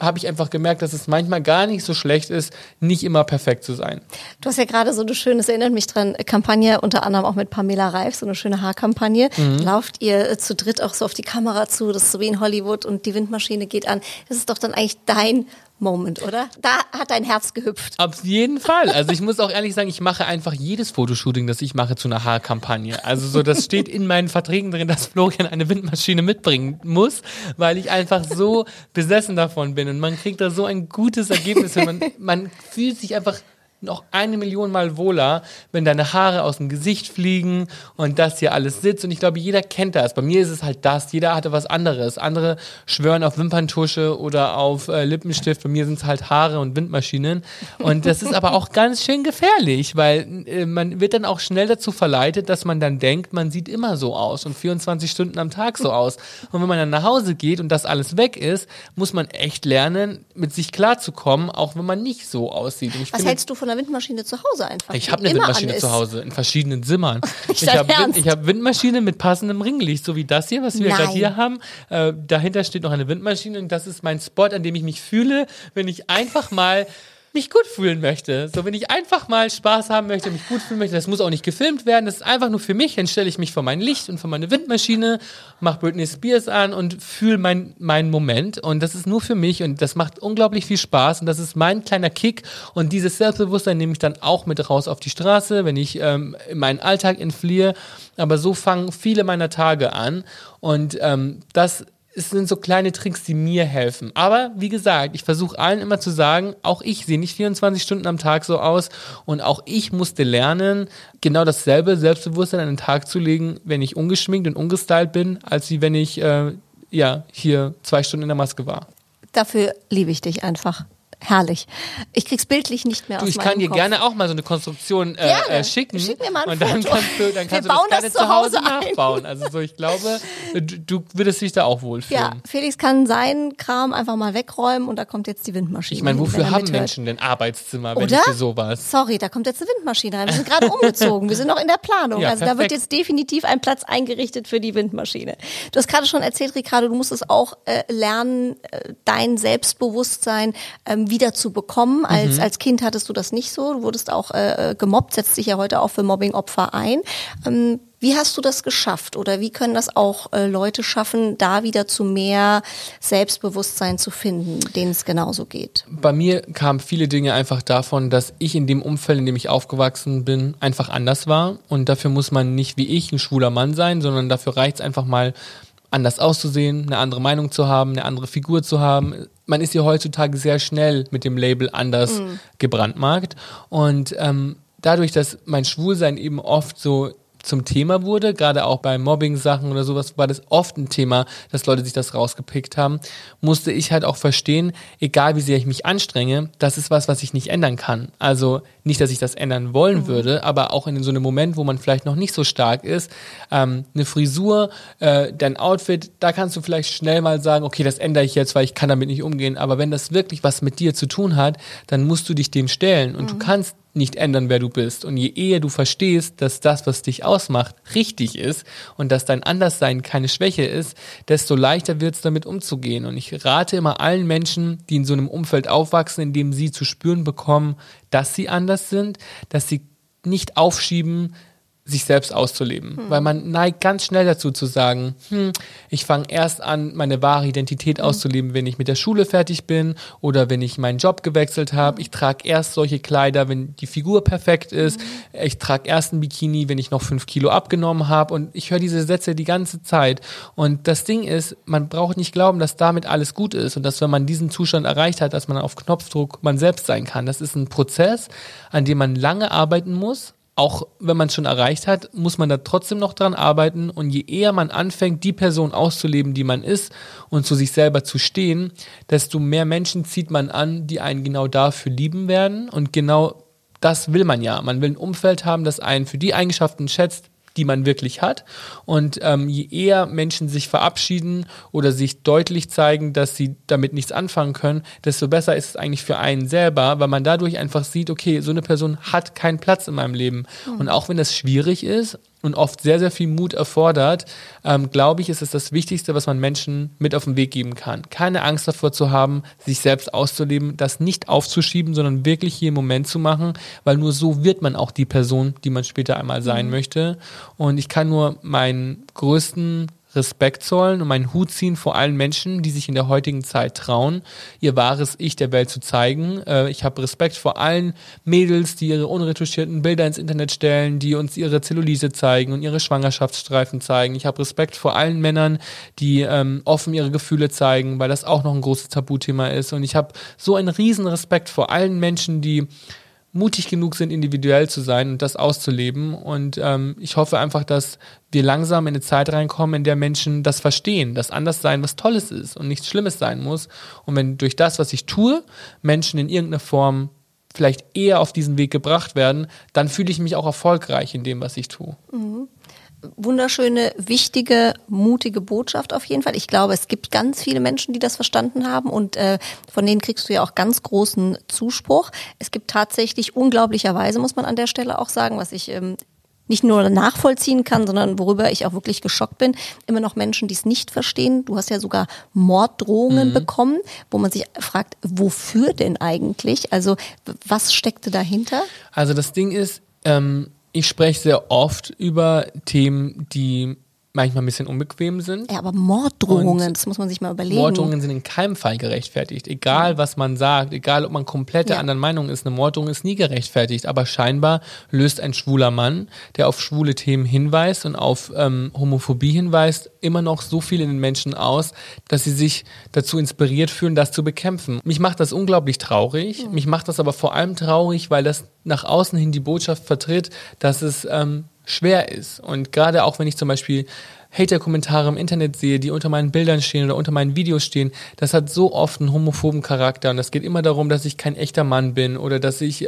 habe ich einfach gemerkt, dass es manchmal gar nicht so schlecht ist, nicht immer perfekt zu sein. Du hast ja gerade so eine schöne, das erinnert mich dran, Kampagne, unter anderem auch mit Pamela Reif, so eine schöne Haarkampagne. Mhm. Lauft ihr zu dritt auch so auf die Kamera zu, das ist so wie in Hollywood und die Windmaschine geht an. Das ist doch dann eigentlich dein Moment, oder? Da hat dein Herz gehüpft. Auf jeden Fall. Also ich muss auch ehrlich sagen, ich mache einfach jedes Fotoshooting, das ich mache, zu einer Haarkampagne. Also so, das steht in meinen Verträgen drin, dass Florian eine Windmaschine mitbringen muss, weil ich einfach so besessen davon bin. Und man kriegt da so ein gutes Ergebnis. Man fühlt sich einfach noch 1 Million Mal wohler, wenn deine Haare aus dem Gesicht fliegen und das hier alles sitzt. Und ich glaube, jeder kennt das. Bei mir ist es halt das. Jeder hatte was anderes. Andere schwören auf Wimperntusche oder auf Lippenstift. Bei mir sind es halt Haare und Windmaschinen. Und das ist aber auch ganz schön gefährlich, weil man wird dann auch schnell dazu verleitet, dass man dann denkt, man sieht immer so aus und 24 Stunden am Tag so aus. Und wenn man dann nach Hause geht und das alles weg ist, muss man echt lernen, mit sich klarzukommen, auch wenn man nicht so aussieht. Und was hältst du von der Windmaschine zu Hause einfach? Ich habe eine Windmaschine zu Hause, in verschiedenen Zimmern. Ich habe Windmaschine mit passendem Ringlicht, so wie das hier, was wir gerade hier haben. Dahinter steht noch eine Windmaschine und das ist mein Spot, an dem ich mich fühle, wenn ich einfach mal mich gut fühlen möchte. So, wenn ich einfach mal Spaß haben möchte, mich gut fühlen möchte, das muss auch nicht gefilmt werden, das ist einfach nur für mich, dann stelle ich mich vor mein Licht und vor meine Windmaschine, mache Britney Spears an und fühle meinen Moment und das ist nur für mich und das macht unglaublich viel Spaß und das ist mein kleiner Kick und dieses Selbstbewusstsein nehme ich dann auch mit raus auf die Straße, wenn ich in meinen Alltag entfliehe, aber so fangen viele meiner Tage an und es sind so kleine Tricks, die mir helfen. Aber wie gesagt, ich versuche allen immer zu sagen, auch ich sehe nicht 24 Stunden am Tag so aus und auch ich musste lernen, genau dasselbe Selbstbewusstsein an den Tag zu legen, wenn ich ungeschminkt und ungestylt bin, als wie wenn ich hier 2 Stunden in der Maske war. Dafür liebe ich dich einfach. Herrlich. Ich krieg's bildlich nicht mehr aus meinem Kopf. Ich kann dir gerne auch mal so eine Konstruktion schicken. Schick mir mal ein Foto. Und dann kannst du das zu Hause nachbauen. Also so, ich glaube, du würdest dich da auch wohlfühlen. Ja, Felix kann seinen Kram einfach mal wegräumen und da kommt jetzt die Windmaschine. Ich meine, wofür haben Menschen denn Arbeitszimmer, wenn für sowas? Sorry, da kommt jetzt eine Windmaschine rein. Wir sind gerade umgezogen. Wir sind noch in der Planung. Ja, also perfekt. Da wird jetzt definitiv ein Platz eingerichtet für die Windmaschine. Du hast gerade schon erzählt, Riccardo, du musst es auch lernen, dein Selbstbewusstsein wieder zu bekommen. Als Kind hattest du das nicht so. Du wurdest auch gemobbt, setzt dich ja heute auch für Mobbing-Opfer ein. Wie hast du das geschafft? Oder wie können das auch Leute schaffen, da wieder zu mehr Selbstbewusstsein zu finden, denen es genauso geht? Bei mir kamen viele Dinge einfach davon, dass ich in dem Umfeld, in dem ich aufgewachsen bin, einfach anders war. Und dafür muss man nicht wie ich ein schwuler Mann sein, sondern dafür reicht es einfach mal, anders auszusehen, eine andere Meinung zu haben, eine andere Figur zu haben. Man ist hier heutzutage sehr schnell mit dem Label anders gebrandmarkt. Und dadurch, dass mein Schwulsein eben oft so zum Thema wurde, gerade auch bei Mobbing-Sachen oder sowas, war das oft ein Thema, dass Leute sich das rausgepickt haben, musste ich halt auch verstehen, egal wie sehr ich mich anstrenge, das ist was ich nicht ändern kann. Also nicht, dass ich das ändern wollen würde, aber auch in so einem Moment, wo man vielleicht noch nicht so stark ist, eine Frisur, dein Outfit, da kannst du vielleicht schnell mal sagen, okay, das ändere ich jetzt, weil ich kann damit nicht umgehen, aber wenn das wirklich was mit dir zu tun hat, dann musst du dich dem stellen und du kannst nicht ändern, wer du bist. Und je eher du verstehst, dass das, was dich ausmacht, richtig ist und dass dein Anderssein keine Schwäche ist, desto leichter wird es, damit umzugehen. Und ich rate immer allen Menschen, die in so einem Umfeld aufwachsen, in dem sie zu spüren bekommen, dass sie anders sind, dass sie nicht aufschieben, sich selbst auszuleben. Weil man neigt ganz schnell dazu zu sagen, ich fange erst an, meine wahre Identität auszuleben, wenn ich mit der Schule fertig bin oder wenn ich meinen Job gewechselt habe. Ich trage erst solche Kleider, wenn die Figur perfekt ist. Ich trage erst ein Bikini, wenn ich noch 5 Kilo abgenommen habe. Und ich höre diese Sätze die ganze Zeit. Und das Ding ist, man braucht nicht glauben, dass damit alles gut ist und dass, wenn man diesen Zustand erreicht hat, dass man auf Knopfdruck man selbst sein kann. Das ist ein Prozess, an dem man lange arbeiten muss. Auch wenn man es schon erreicht hat, muss man da trotzdem noch dran arbeiten und je eher man anfängt, die Person auszuleben, die man ist und zu sich selber zu stehen, desto mehr Menschen zieht man an, die einen genau dafür lieben werden und genau das will man ja. Man will ein Umfeld haben, das einen für die Eigenschaften schätzt, die man wirklich hat. Und je eher Menschen sich verabschieden oder sich deutlich zeigen, dass sie damit nichts anfangen können, desto besser ist es eigentlich für einen selber, weil man dadurch einfach sieht, okay, so eine Person hat keinen Platz in meinem Leben. Mhm. Und auch wenn das schwierig ist und oft sehr, sehr viel Mut erfordert, glaube ich, ist es das Wichtigste, was man Menschen mit auf den Weg geben kann. Keine Angst davor zu haben, sich selbst auszuleben, das nicht aufzuschieben, sondern wirklich hier im Moment zu machen, weil nur so wird man auch die Person, die man später einmal sein möchte. Und ich kann nur meinen größten Respekt zollen und meinen Hut ziehen vor allen Menschen, die sich in der heutigen Zeit trauen, ihr wahres Ich der Welt zu zeigen. Ich habe Respekt vor allen Mädels, die ihre unretuschierten Bilder ins Internet stellen, die uns ihre Zellulite zeigen und ihre Schwangerschaftsstreifen zeigen. Ich habe Respekt vor allen Männern, die offen ihre Gefühle zeigen, weil das auch noch ein großes Tabuthema ist. Und ich habe so einen riesen Respekt vor allen Menschen, die mutig genug sind, individuell zu sein und das auszuleben. Und ich hoffe einfach, dass wir langsam in eine Zeit reinkommen, in der Menschen das verstehen, dass Anderssein was Tolles ist und nichts Schlimmes sein muss. Und wenn durch das, was ich tue, Menschen in irgendeiner Form vielleicht eher auf diesen Weg gebracht werden, dann fühle ich mich auch erfolgreich in dem, was ich tue. Mhm. Wunderschöne, wichtige, mutige Botschaft auf jeden Fall. Ich glaube, es gibt ganz viele Menschen, die das verstanden haben und von denen kriegst du ja auch ganz großen Zuspruch. Es gibt tatsächlich unglaublicherweise, muss man an der Stelle auch sagen, was ich nicht nur nachvollziehen kann, sondern worüber ich auch wirklich geschockt bin, immer noch Menschen, die es nicht verstehen. Du hast ja sogar Morddrohungen bekommen, wo man sich fragt, wofür denn eigentlich? Also was steckte dahinter? Also das Ding ist, ich spreche sehr oft über Themen, die manchmal ein bisschen unbequem sind. Ja, aber Morddrohungen, und das muss man sich mal überlegen. Morddrohungen sind in keinem Fall gerechtfertigt. Egal, was man sagt, egal, ob man komplett der anderen Meinung ist, eine Morddrohung ist nie gerechtfertigt. Aber scheinbar löst ein schwuler Mann, der auf schwule Themen hinweist und auf Homophobie hinweist, immer noch so viel in den Menschen aus, dass sie sich dazu inspiriert fühlen, das zu bekämpfen. Mich macht das unglaublich traurig. Mich macht das aber vor allem traurig, weil das nach außen hin die Botschaft vertritt, dass es schwer ist. Und gerade auch, wenn ich zum Beispiel Hater-Kommentare im Internet sehe, die unter meinen Bildern stehen oder unter meinen Videos stehen, das hat so oft einen homophoben Charakter und das geht immer darum, dass ich kein echter Mann bin oder dass ich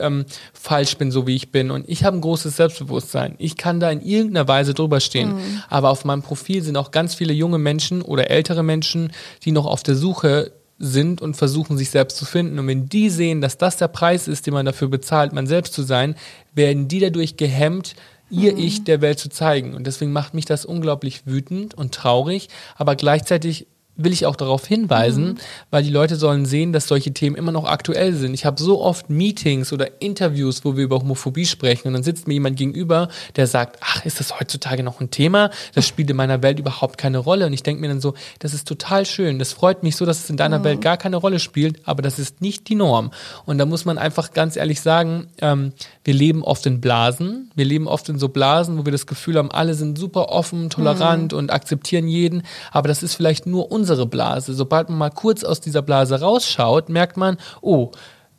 falsch bin, so wie ich bin. Und ich habe ein großes Selbstbewusstsein. Ich kann da in irgendeiner Weise drüber stehen. Mhm. Aber auf meinem Profil sind auch ganz viele junge Menschen oder ältere Menschen, die noch auf der Suche sind und versuchen, sich selbst zu finden. Und wenn die sehen, dass das der Preis ist, den man dafür bezahlt, man selbst zu sein, werden die dadurch gehemmt, ihr Ich der Welt zu zeigen. Und deswegen macht mich das unglaublich wütend und traurig. Aber gleichzeitig will ich auch darauf hinweisen, weil die Leute sollen sehen, dass solche Themen immer noch aktuell sind. Ich habe so oft Meetings oder Interviews, wo wir über Homophobie sprechen und dann sitzt mir jemand gegenüber, der sagt, ach, ist das heutzutage noch ein Thema? Das spielt in meiner Welt überhaupt keine Rolle. Und ich denke mir dann so, das ist total schön. Das freut mich so, dass es in deiner Welt gar keine Rolle spielt, aber das ist nicht die Norm. Und da muss man einfach ganz ehrlich sagen, wir leben oft in Blasen. Wir leben oft in so Blasen, wo wir das Gefühl haben, alle sind super offen, tolerant und akzeptieren jeden. Aber das ist vielleicht nur unsere Blase. Sobald man mal kurz aus dieser Blase rausschaut, merkt man, oh,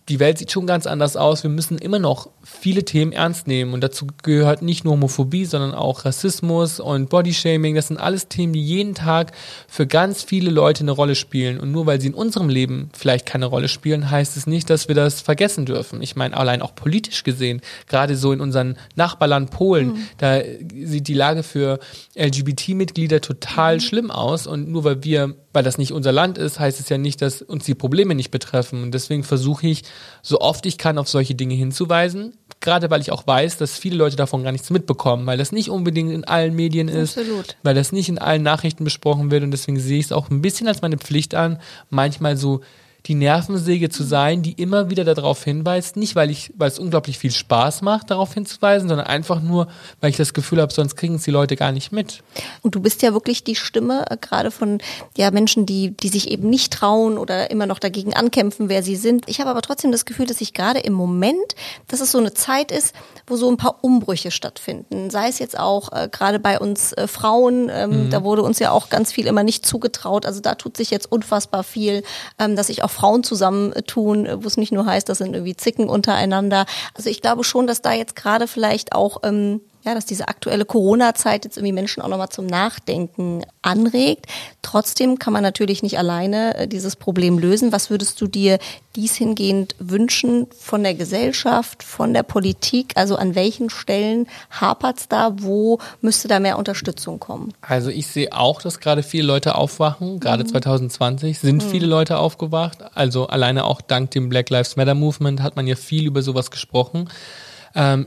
die Welt sieht schon ganz anders aus. Wir müssen immer noch viele Themen ernst nehmen. Und dazu gehört nicht nur Homophobie, sondern auch Rassismus und Bodyshaming. Das sind alles Themen, die jeden Tag für ganz viele Leute eine Rolle spielen. Und nur weil sie in unserem Leben vielleicht keine Rolle spielen, heißt es nicht, dass wir das vergessen dürfen. Ich meine, allein auch politisch gesehen, gerade so in unseren Nachbarland Polen, da sieht die Lage für LGBT-Mitglieder total schlimm aus. Und nur weil wir weil das nicht unser Land ist, heißt es ja nicht, dass uns die Probleme nicht betreffen. Und deswegen versuche ich, so oft ich kann, auf solche Dinge hinzuweisen. Gerade weil ich auch weiß, dass viele Leute davon gar nichts mitbekommen, weil das nicht unbedingt in allen Medien ist, weil das nicht in allen Nachrichten besprochen wird. Und deswegen sehe ich es auch ein bisschen als meine Pflicht an, manchmal so die Nervensäge zu sein, die immer wieder darauf hinweist, nicht weil es unglaublich viel Spaß macht, darauf hinzuweisen, sondern einfach nur, weil ich das Gefühl habe, sonst kriegen es die Leute gar nicht mit. Und du bist ja wirklich die Stimme, gerade von Menschen, die sich eben nicht trauen oder immer noch dagegen ankämpfen, wer sie sind. Ich habe aber trotzdem das Gefühl, dass ich gerade im Moment, dass es so eine Zeit ist, wo so ein paar Umbrüche stattfinden. Sei es jetzt auch gerade bei uns Frauen, da wurde uns ja auch ganz viel immer nicht zugetraut. Also da tut sich jetzt unfassbar viel, dass ich auch Frauen zusammentun, wo es nicht nur heißt, das sind irgendwie Zicken untereinander. Also ich glaube schon, dass da jetzt gerade vielleicht auch ja, dass diese aktuelle Corona-Zeit jetzt irgendwie Menschen auch nochmal zum Nachdenken anregt. Trotzdem kann man natürlich nicht alleine dieses Problem lösen. Was würdest du dir dies hingehend wünschen von der Gesellschaft, von der Politik? Also an welchen Stellen hapert's da? Wo müsste da mehr Unterstützung kommen? Also ich sehe auch, dass gerade viele Leute aufwachen. Gerade 2020 sind viele Leute aufgewacht. Also alleine auch dank dem Black Lives Matter Movement hat man ja viel über sowas gesprochen.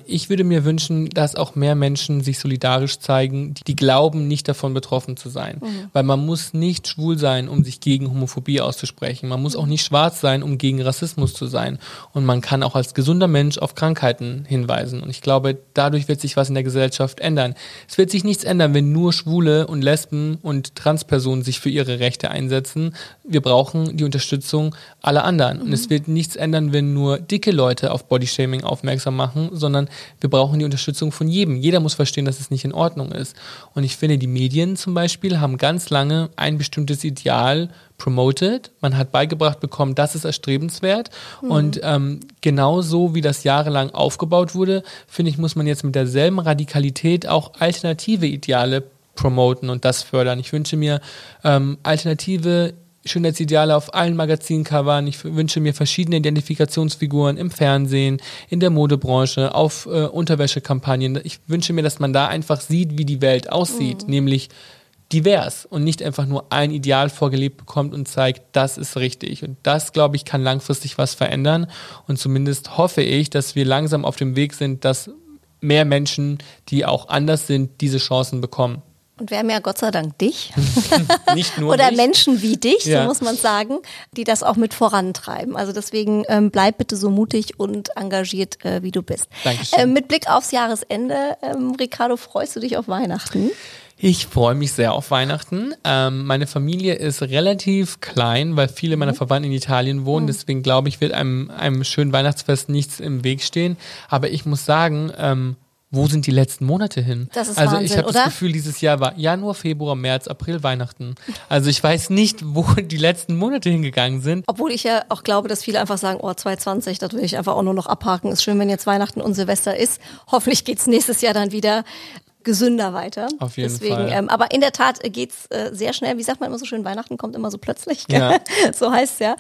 Ich würde mir wünschen, dass auch mehr Menschen sich solidarisch zeigen, die glauben, nicht davon betroffen zu sein. Mhm. Weil man muss nicht schwul sein, um sich gegen Homophobie auszusprechen. Man muss auch nicht schwarz sein, um gegen Rassismus zu sein. Und man kann auch als gesunder Mensch auf Krankheiten hinweisen. Und ich glaube, dadurch wird sich was in der Gesellschaft ändern. Es wird sich nichts ändern, wenn nur Schwule und Lesben und Transpersonen sich für ihre Rechte einsetzen. Wir brauchen die Unterstützung aller anderen. Mhm. Und es wird nichts ändern, wenn nur dicke Leute auf Bodyshaming aufmerksam machen, sondern wir brauchen die Unterstützung von jedem. Jeder muss verstehen, dass es nicht in Ordnung ist. Und ich finde, die Medien zum Beispiel haben ganz lange ein bestimmtes Ideal promoted. Man hat beigebracht bekommen, das ist erstrebenswert. Mhm. Und genauso wie das jahrelang aufgebaut wurde, finde ich, muss man jetzt mit derselben Radikalität auch alternative Ideale promoten und das fördern. Ich wünsche mir alternative Schönheitsideale auf allen Magazincovern. Ich wünsche mir verschiedene Identifikationsfiguren im Fernsehen, in der Modebranche, auf Unterwäschekampagnen. Ich wünsche mir, dass man da einfach sieht, wie die Welt aussieht, nämlich divers und nicht einfach nur ein Ideal vorgelebt bekommt und zeigt, das ist richtig. Und das, glaube ich, kann langfristig was verändern. Und zumindest hoffe ich, dass wir langsam auf dem Weg sind, dass mehr Menschen, die auch anders sind, diese Chancen bekommen. Und wir haben ja Gott sei Dank dich nicht nur oder Menschen wie dich, so muss man sagen, die das auch mit vorantreiben. Also deswegen bleib bitte so mutig und engagiert, wie du bist. Dankeschön. Mit Blick aufs Jahresende, Riccardo, freust du dich auf Weihnachten? Ich freue mich sehr auf Weihnachten. Meine Familie ist relativ klein, weil viele meiner Verwandten in Italien wohnen. Deswegen glaube ich, wird einem schönen Weihnachtsfest nichts im Weg stehen. Aber ich muss sagen, wo sind die letzten Monate hin? Das ist also Wahnsinn, ich habe das Gefühl, dieses Jahr war Januar, Februar, März, April, Weihnachten. Also ich weiß nicht, wo die letzten Monate hingegangen sind. Obwohl ich ja auch glaube, dass viele einfach sagen, oh 2020, das will ich einfach auch nur noch abhaken. Ist schön, wenn jetzt Weihnachten und Silvester ist. Hoffentlich geht's nächstes Jahr dann wieder gesünder weiter. Auf jeden Fall. Aber in der Tat geht's sehr schnell. Wie sagt man immer so schön, Weihnachten kommt immer so plötzlich. Ja. So heißt es ja.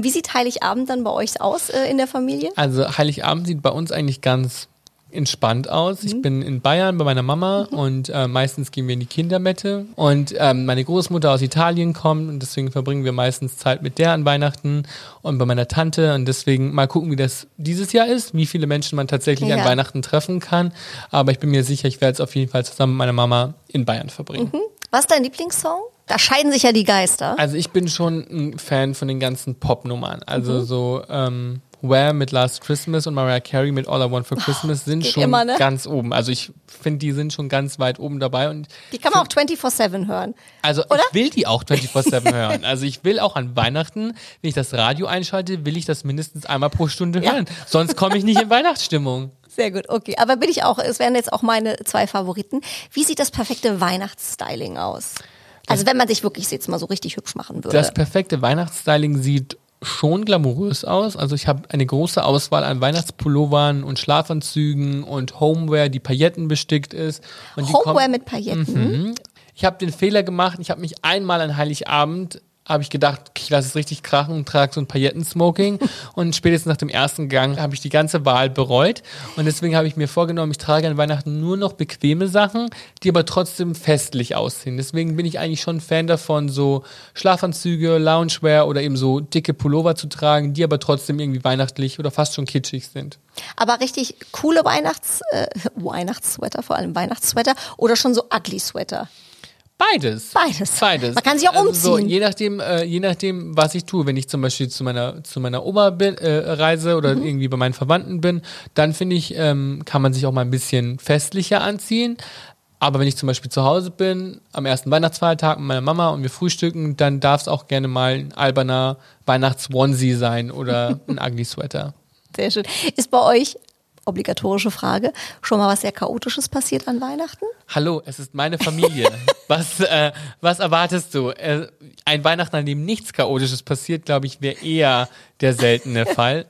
Wie sieht Heiligabend dann bei euch aus in der Familie? Also Heiligabend sieht bei uns eigentlich ganz entspannt aus. Ich bin in Bayern bei meiner Mama und meistens gehen wir in die Kindermette und meine Großmutter aus Italien kommt und deswegen verbringen wir meistens Zeit mit der an Weihnachten und bei meiner Tante und deswegen mal gucken, wie das dieses Jahr ist, wie viele Menschen man tatsächlich an Weihnachten treffen kann, aber ich bin mir sicher, ich werde es auf jeden Fall zusammen mit meiner Mama in Bayern verbringen. Mhm. Was ist dein Lieblingssong? Da scheiden sich ja die Geister. Also ich bin schon ein Fan von den ganzen Popnummern, also so Where mit Last Christmas und Mariah Carey mit All I Want for Christmas sind schon immer, ne? Ganz oben. Also ich finde, die sind schon ganz weit oben dabei. Und die kann man auch 24/7 hören. Also oder? Ich will die auch 24/7 hören. Also ich will auch an Weihnachten, wenn ich das Radio einschalte, will ich das mindestens einmal pro Stunde hören. Sonst komme ich nicht in Weihnachtsstimmung. Sehr gut, okay. Aber bin ich auch, es wären jetzt auch meine zwei Favoriten. Wie sieht das perfekte Weihnachtsstyling aus? Also wenn man sich wirklich jetzt mal so richtig hübsch machen würde. Das perfekte Weihnachtsstyling sieht schon glamourös aus. Also ich habe eine große Auswahl an Weihnachtspullovern und Schlafanzügen und Homeware, die paillettenbestickt ist. Und Homeware mit Pailletten? Mhm. Ich habe den Fehler gemacht, ich habe mich einmal an Heiligabend, habe ich gedacht, ich lasse es richtig krachen und trage so ein Paillettensmoking und spätestens nach dem ersten Gang habe ich die ganze Wahl bereut und deswegen habe ich mir vorgenommen, ich trage an Weihnachten nur noch bequeme Sachen, die aber trotzdem festlich aussehen. Deswegen bin ich eigentlich schon Fan davon, so Schlafanzüge, Loungewear oder eben so dicke Pullover zu tragen, die aber trotzdem irgendwie weihnachtlich oder fast schon kitschig sind. Aber richtig coole Weihnachtssweater, vor allem Weihnachtssweater oder schon so ugly Sweater? Beides. Man kann sich auch umziehen. Also so, je nachdem, was ich tue. Wenn ich zum Beispiel zu meiner Oma reise oder irgendwie bei meinen Verwandten bin, dann finde ich, kann man sich auch mal ein bisschen festlicher anziehen. Aber wenn ich zum Beispiel zu Hause bin, am ersten Weihnachtsfeiertag mit meiner Mama und wir frühstücken, dann darf es auch gerne mal ein alberner Weihnachts-Onesie sein oder ein Ugly Sweater. Sehr schön. Ist bei euch, obligatorische Frage, schon mal was sehr Chaotisches passiert an Weihnachten? Hallo, es ist meine Familie. Was erwartest du? Ein Weihnachten, an dem nichts Chaotisches passiert, glaube ich, wäre eher der seltene Fall.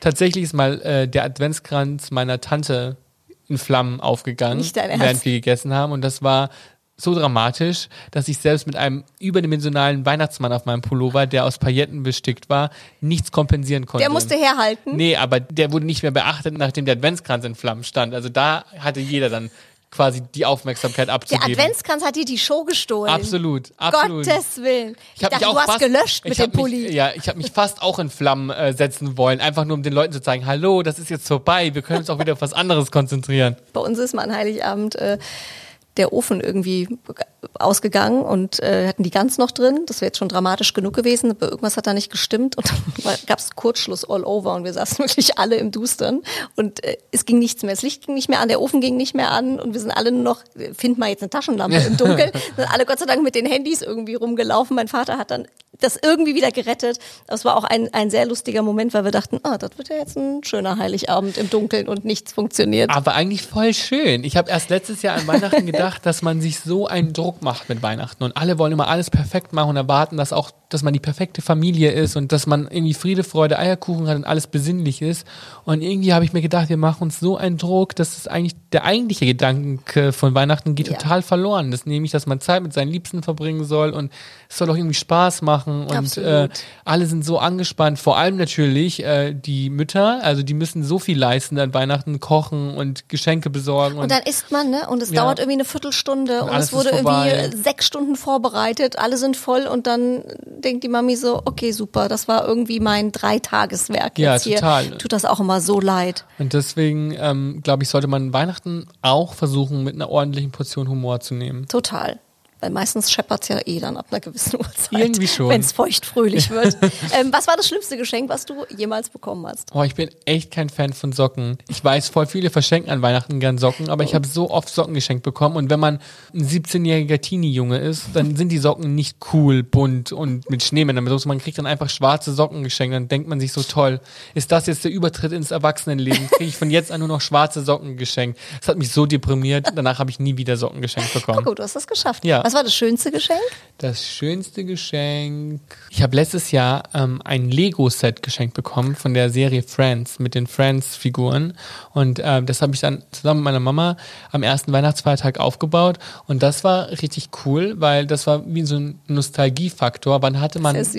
Tatsächlich ist mal der Adventskranz meiner Tante in Flammen aufgegangen, während wir gegessen haben. Und das war so dramatisch, dass ich selbst mit einem überdimensionalen Weihnachtsmann auf meinem Pullover, der aus Pailletten bestickt war, nichts kompensieren konnte. Der musste herhalten? Nee, aber der wurde nicht mehr beachtet, nachdem der Adventskranz in Flammen stand. Also da hatte jeder dann quasi die Aufmerksamkeit abzugeben. Der Adventskranz hat dir die Show gestohlen. Absolut, absolut. Gottes Willen. Ich dachte, du hast gelöscht mit dem Pulli. Ich habe mich fast auch in Flammen setzen wollen, einfach nur um den Leuten zu zeigen, hallo, das ist jetzt vorbei, wir können uns auch wieder auf was anderes konzentrieren. Bei uns ist mal an Heiligabend der Ofen irgendwie ausgegangen und hatten die Gans noch drin. Das wäre jetzt schon dramatisch genug gewesen, aber irgendwas hat da nicht gestimmt und dann gab es Kurzschluss all over und wir saßen wirklich alle im Dustern und es ging nichts mehr. Das Licht ging nicht mehr an, der Ofen ging nicht mehr an und wir sind alle nur noch, find mal jetzt eine Taschenlampe im Dunkeln, sind alle Gott sei Dank mit den Handys irgendwie rumgelaufen. Mein Vater hat dann das irgendwie wieder gerettet. Das war auch ein sehr lustiger Moment, weil wir dachten, das wird ja jetzt ein schöner Heiligabend im Dunkeln und nichts funktioniert. Aber eigentlich voll schön. Ich habe erst letztes Jahr an Weihnachten gedacht, dass man sich so einen Druck macht mit Weihnachten und alle wollen immer alles perfekt machen und erwarten, dass man die perfekte Familie ist und dass man irgendwie Friede, Freude, Eierkuchen hat und alles besinnlich ist. Und irgendwie habe ich mir gedacht, wir machen uns so einen Druck, dass es eigentlich der eigentliche Gedanke von Weihnachten geht total verloren. Das nämlich, dass man Zeit mit seinen Liebsten verbringen soll und es soll auch irgendwie Spaß machen und alle sind so angespannt. Vor allem natürlich die Mütter, also die müssen so viel leisten an Weihnachten, kochen und Geschenke besorgen. Und dann isst man, ne? Und es dauert irgendwie eine Viertelstunde und es wurde irgendwie 6 Stunden vorbereitet, alle sind voll und dann denkt die Mami so, okay, super, das war irgendwie mein 3-Tageswerk jetzt hier. Ja, total. Tut das auch immer so leid. Und deswegen, glaube ich, sollte man Weihnachten auch versuchen, mit einer ordentlichen Portion Humor zu nehmen. Total. Weil meistens scheppert es ja dann ab einer gewissen Uhrzeit. Irgendwie schon. Wenn es feuchtfröhlich wird. Was war das schlimmste Geschenk, was du jemals bekommen hast? Ich bin echt kein Fan von Socken. Ich weiß, voll viele verschenken an Weihnachten gern Socken, aber ich habe so oft Socken geschenkt bekommen. Und wenn man ein 17-jähriger Teenie-Junge ist, dann sind die Socken nicht cool, bunt und mit Schneemännern. Man kriegt dann einfach schwarze Socken geschenkt. Dann denkt man sich so, toll, ist das jetzt der Übertritt ins Erwachsenenleben? Kriege ich von jetzt an nur noch schwarze Socken geschenkt? Das hat mich so deprimiert. Danach habe ich nie wieder Socken geschenkt bekommen. Guck, du hast das geschafft. Ja. Was war das schönste Geschenk? Das schönste Geschenk... Ich habe letztes Jahr ein Lego-Set geschenkt bekommen von der Serie Friends mit den Friends-Figuren. Und das habe ich dann zusammen mit meiner Mama am ersten Weihnachtsfeiertag aufgebaut. Und das war richtig cool, weil das war wie so ein Nostalgiefaktor. Wann hat man das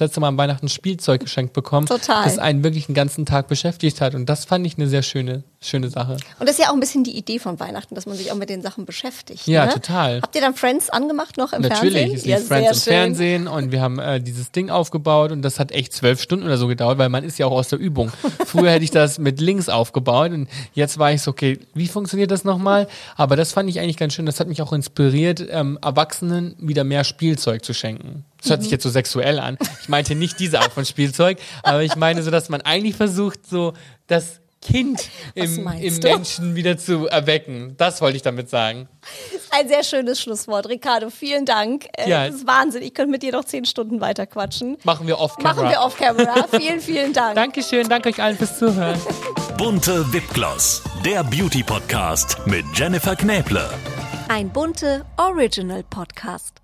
letzte Mal am Weihnachten Spielzeug geschenkt bekommen, das einen wirklich den ganzen Tag beschäftigt hat? Und das fand ich eine sehr schöne Sache. Und das ist ja auch ein bisschen die Idee von Weihnachten, dass man sich auch mit den Sachen beschäftigt. Ja, ne? Total. Habt ihr dann Friends angemacht noch im Fernsehen? Natürlich, es lief Friends im Fernsehen und wir haben dieses Ding aufgebaut und das hat echt 12 Stunden oder so gedauert, weil man ist ja auch aus der Übung. Früher hätte ich das mit links aufgebaut und jetzt war ich so, okay, wie funktioniert das nochmal? Aber das fand ich eigentlich ganz schön, das hat mich auch inspiriert, Erwachsenen wieder mehr Spielzeug zu schenken. Das hört sich jetzt so sexuell an. Ich meinte nicht diese Art von Spielzeug, aber ich meine so, dass man eigentlich versucht, so das Kind im Menschen wieder zu erwecken. Das wollte ich damit sagen. Ein sehr schönes Schlusswort. Riccardo, vielen Dank. Ja. Das ist Wahnsinn. Ich könnte mit dir noch 10 Stunden weiter quatschen. Machen wir off-camera. Vielen, vielen Dank. Dankeschön. Danke euch allen fürs Zuhören. Bunte VIP-Gloss, der Beauty-Podcast mit Jennifer Knäble. Ein Bunte Original Podcast.